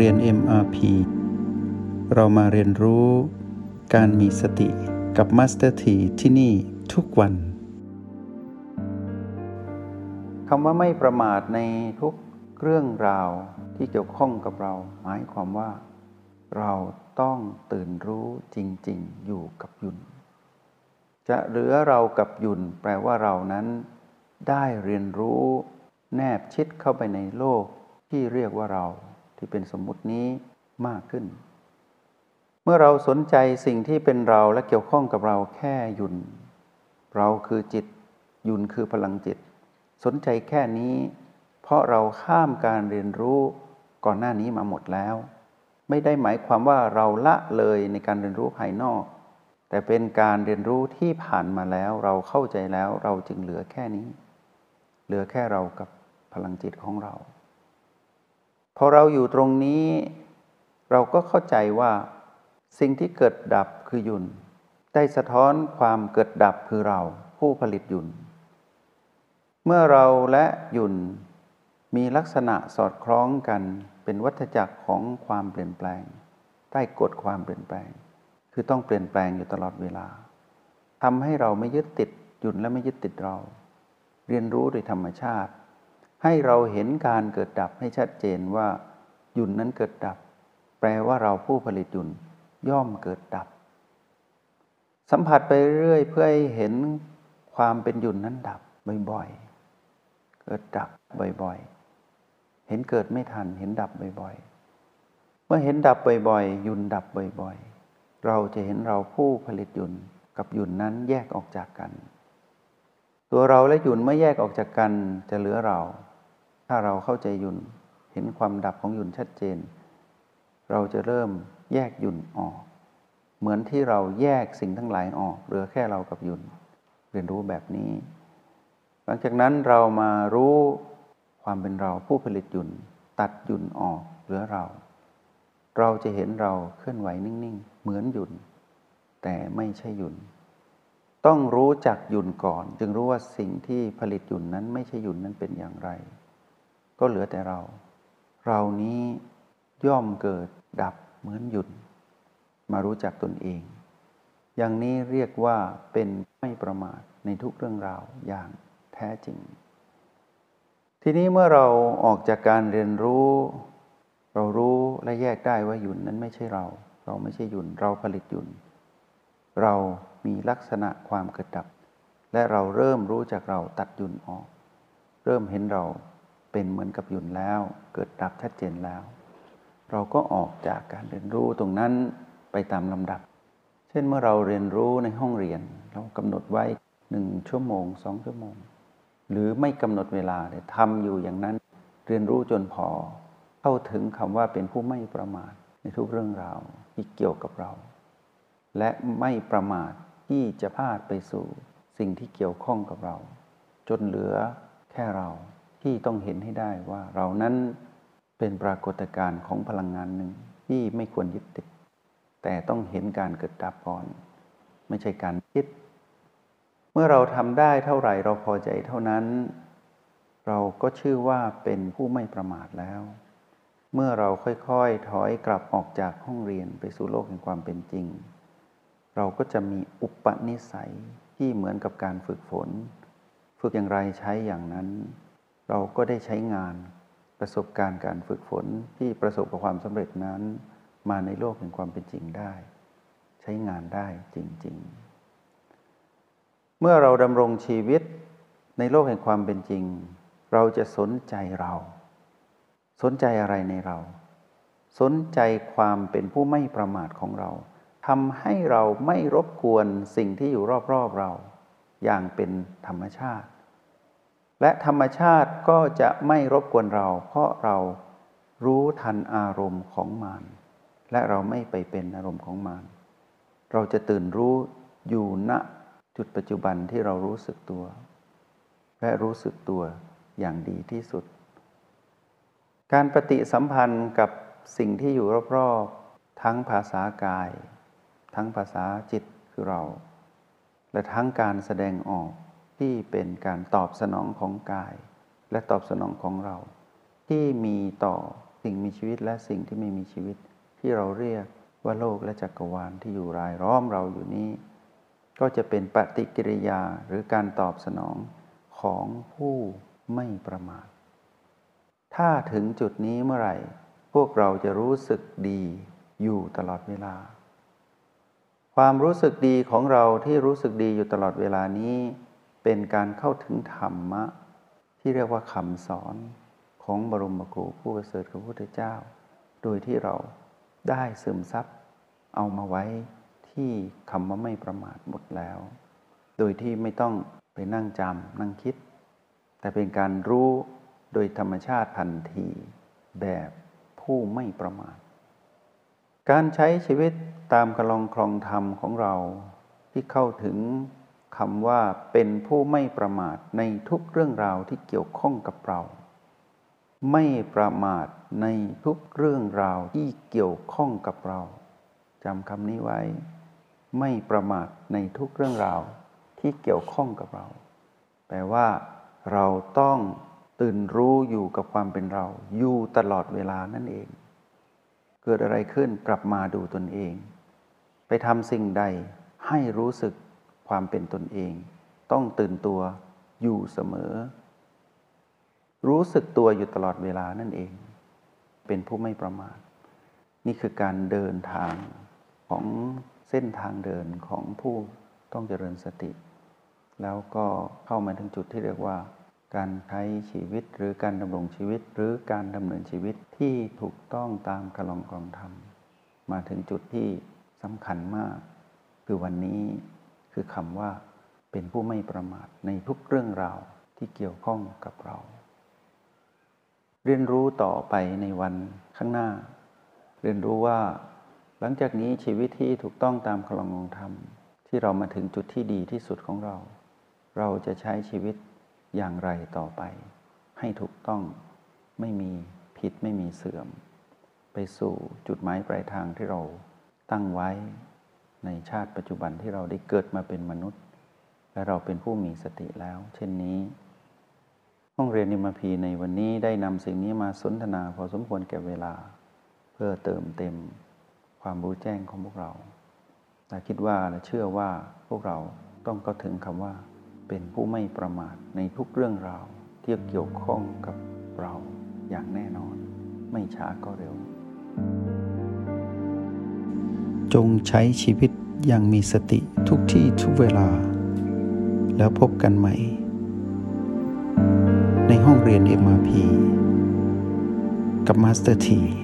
เรียน MRP เรามาเรียนรู้การมีสติกับ Master T ที่นี่ทุกวันคำว่าไม่ประมาทในทุกเรื่องราวที่เกี่ยวข้องกับเราหมายความว่าเราต้องตื่นรู้จริงๆอยู่กับหยุ่นจะเหลือเรากับหยุ่นแปลว่าเรานั้นได้เรียนรู้แนบชิดเข้าไปในโลกที่เรียกว่าเราที่เป็นสมมุตินี้มากขึ้นเมื่อเราสนใจสิ่งที่เป็นเราและเกี่ยวข้องกับเราแค่หยุ่นเราคือจิตหยุ่นคือพลังจิตสนใจแค่นี้เพราะเราข้ามการเรียนรู้ก่อนหน้านี้มาหมดแล้วไม่ได้หมายความว่าเราละเลยในการเรียนรู้ภายนอกแต่เป็นการเรียนรู้ที่ผ่านมาแล้วเราเข้าใจแล้วเราจึงเหลือแค่นี้เหลือแค่เรากับพลังจิตของเราพอเราอยู่ตรงนี้เราก็เข้าใจว่าสิ่งที่เกิดดับคือหยุ่นได้สะท้อนความเกิดดับคือเราผู้ผลิตหยุ่นเมื่อเราและหยุ่นมีลักษณะสอดคล้องกันเป็นวัฏจักรของความเปลี่ยนแปลงใต้กฎความเปลี่ยนแปลงคือต้องเปลี่ยนแปลงอยู่ตลอดเวลาทำให้เราไม่ยึดติดหยุ่นและไม่ยึดติดเราเรียนรู้โดยธรรมชาติให้เราเห็นการเกิดดับให้ชัดเจนว่าหยุ่นนั้นเกิดดับแปลว่าเราผู้ผลิตหยุ่นย่อมเกิดดับสัมผัสไปเรื่อยเพื่อให้เห็นความเป็นหยุ่นนั้นดับบ่อยๆเกิดดับบ่อยๆเห็นเกิดไม่ทันเห็นดับบ่อยๆเมื่อเห็นดับบ่อยๆหยุ่นดับบ่อยๆเราจะเห็นเราผู้ผลิตหยุ่นกับหยุ่นนั้นแยกออกจากกันตัวเราและหยุ่นเมื่อแยกออกจากกันจะเหลือเราถ้าเราเข้าใจหยุ่นเห็นความดับของหยุ่นชัดเจนเราจะเริ่มแยกหยุ่นออกเหมือนที่เราแยกสิ่งทั้งหลายออกเหลือแค่เรากับหยุ่นเรียนรู้แบบนี้หลังจากนั้นเรามารู้ความเป็นเราผู้ผลิตหยุ่นตัดหยุ่นออกเหลือเราเราจะเห็นเราเคลื่อนไหวนิ่งๆเหมือนหยุ่นแต่ไม่ใช่หยุ่นต้องรู้จักหยุ่นก่อนจึงรู้ว่าสิ่งที่ผลิตหยุ่นนั้นไม่ใช่หยุ่นนั้นเป็นอย่างไรก็เหลือแต่เราเรานี้ย่อมเกิดดับเหมือนหยุ่นมารู้จักตนเองอย่างนี้เรียกว่าเป็นไม่ประมาทในทุกเรื่องราวอย่างแท้จริงทีนี้เมื่อเราออกจากการเรียนรู้เรารู้และแยกได้ว่าหยุ่นนั้นไม่ใช่เราเราไม่ใช่หยุ่นเราผลิตหยุ่นเรามีลักษณะความเกิดดับและเราเริ่มรู้จากเราตัดหยุ่นออกเริ่มเห็นเราเป็นเหมือนกับหยุ่นแล้วเกิดดับชัดเจนแล้วเราก็ออกจากการเรียนรู้ตรงนั้นไปตามลำดับเช่นเมื่อเราเรียนรู้ในห้องเรียนเรากำหนดไว้1ชั่วโมง2ชั่วโมงหรือไม่กำหนดเวลาแต่ทำอยู่อย่างนั้นเรียนรู้จนพอเข้าถึงคำว่าเป็นผู้ไม่ประมาทในทุกเรื่องราวที่เกี่ยวกับเราและไม่ประมาทที่จะพาดไปสู่สิ่งที่เกี่ยวข้องกับเราจนเหลือแค่เราที่ต้องเห็นให้ได้ว่าเรานั้นเป็นปรากฏการณ์ของพลังงานหนึ่งที่ไม่ควรยึดติดแต่ต้องเห็นการเกิดดับก่อนไม่ใช่การยึดเมื่อเราทำได้เท่าไหร่เราพอใจเท่านั้นเราก็ชื่อว่าเป็นผู้ไม่ประมาทแล้วเมื่อเราค่อยๆถอยกลับออกจากห้องเรียนไปสู่โลกแห่งความเป็นจริงเราก็จะมีอุปนิสัยที่เหมือนกับการฝึกฝนฝึกอย่างไรใช้อย่างนั้นเราก็ได้ใช้งานประสบการณ์การฝึกฝนที่ประสบกับความสำเร็จนั้นมาในโลกแห่งความเป็นจริงได้ใช้งานได้จริงๆเมื่อเราดำรงชีวิตในโลกแห่งความเป็นจริงเราจะสนใจเราสนใจอะไรในเราสนใจความเป็นผู้ไม่ประมาทของเราทำให้เราไม่รบกวนสิ่งที่อยู่รอบๆเราอย่างเป็นธรรมชาติและธรรมชาติก็จะไม่รบกวนเราเพราะเรารู้ทันอารมณ์ของมันและเราไม่ไปเป็นอารมณ์ของมันเราจะตื่นรู้อยู่ณจุดปัจจุบันที่เรารู้สึกตัวและรู้สึกตัวอย่างดีที่สุดการปฏิสัมพันธ์กับสิ่งที่อยู่รอบๆทั้งภาษากายทั้งภาษาจิตคือเราและทั้งการแสดงออกที่เป็นการตอบสนองของกายและตอบสนองของเราที่มีต่อ สิ่งมีชีวิตและสิ่งที่ไม่มีชีวิตที่เราเรียกว่าโลกและจักรวาลที่อยู่รายล้อมเราอยู่นี้ก็จะเป็นปฏิกิริยาหรือการตอบสนองของผู้ไม่ประมาทถ้าถึงจุดนี้เมื่อไหร่พวกเราจะรู้สึกดีอยู่ตลอดเวลาความรู้สึกดีของเราที่รู้สึกดีอยู่ตลอดเวลานี้เป็นการเข้าถึงธรรมะที่เรียกว่าคำสอนของบรมครูผู้ประเสริฐของพระพุทธเจ้าโดยที่เราได้ซึมซับเอามาไว้ที่คำว่าไม่ประมาทหมดแล้วโดยที่ไม่ต้องไปนั่งจำนั่งคิดแต่เป็นการรู้โดยธรรมชาติทันทีแบบผู้ไม่ประมาทการใช้ชีวิตตามกลองครองธรรมของเราที่เข้าถึงคำว่าเป็นผู้ไม่ประมาทในทุกเรื่องราวที่เกี่ยวข้องกับเราไม่ประมาทในทุกเรื่องราวที่เกี่ยวข้องกับเราจำคำนี้ไว้ไม่ประมาทในทุกเรื่องราวที่เกี่ยวข้องกับเราแปลว่าเราต้องตื่นรู้อยู่กับความเป็นเราอยู่ตลอดเวลานั่นเองเกิดอะไรขึ้นกลับมาดูตนเองไปทำสิ่งใดให้รู้สึกความเป็นตนเองต้องตื่นตัวอยู่เสมอรู้สึกตัวอยู่ตลอดเวลานั่นเองเป็นผู้ไม่ประมาทนี่คือการเดินทางของเส้นทางเดินของผู้ต้องเจริญสติแล้วก็เข้ามาถึงจุดที่เรียกว่าการใช้ชีวิตหรือการดำรงชีวิตหรือการดำเนินชีวิตที่ถูกต้องตามกลองกรองธรรมมาถึงจุดที่สำคัญมากคือวันนี้คือคำว่าเป็นผู้ไม่ประมาทในทุกเรื่องราวที่เกี่ยวข้องกับเราเรียนรู้ต่อไปในวันข้างหน้าเรียนรู้ว่าหลังจากนี้ชีวิตที่ถูกต้องตามกลองกรองธรรมที่เรามาถึงจุดที่ดีที่สุดของเราเราจะใช้ชีวิตอย่างไรต่อไปให้ถูกต้องไม่มีผิดไม่มีเสื่อมไปสู่จุดหมายปลายทางที่เราตั้งไว้ในชาติปัจจุบันที่เราได้เกิดมาเป็นมนุษย์และเราเป็นผู้มีสติแล้วเช่นนี้ห้องเรียน MRP ในวันนี้ได้นำสิ่งนี้มาสนทนาพอสมควรแก่เวลาเพื่อเติมเต็มความรู้แจ้งของพวกเราแต่คิดว่าและเชื่อว่าพวกเราต้องเข้าถึงคำว่าเป็นผู้ไม่ประมาทในทุกเรื่องราวที่เกี่ยวข้องกับเราอย่างแน่นอนไม่ช้าก็เร็วจงใช้ชีวิตอย่างมีสติทุกที่ทุกเวลาแล้วพบกันใหม่ในห้องเรียน MRP กับ Master T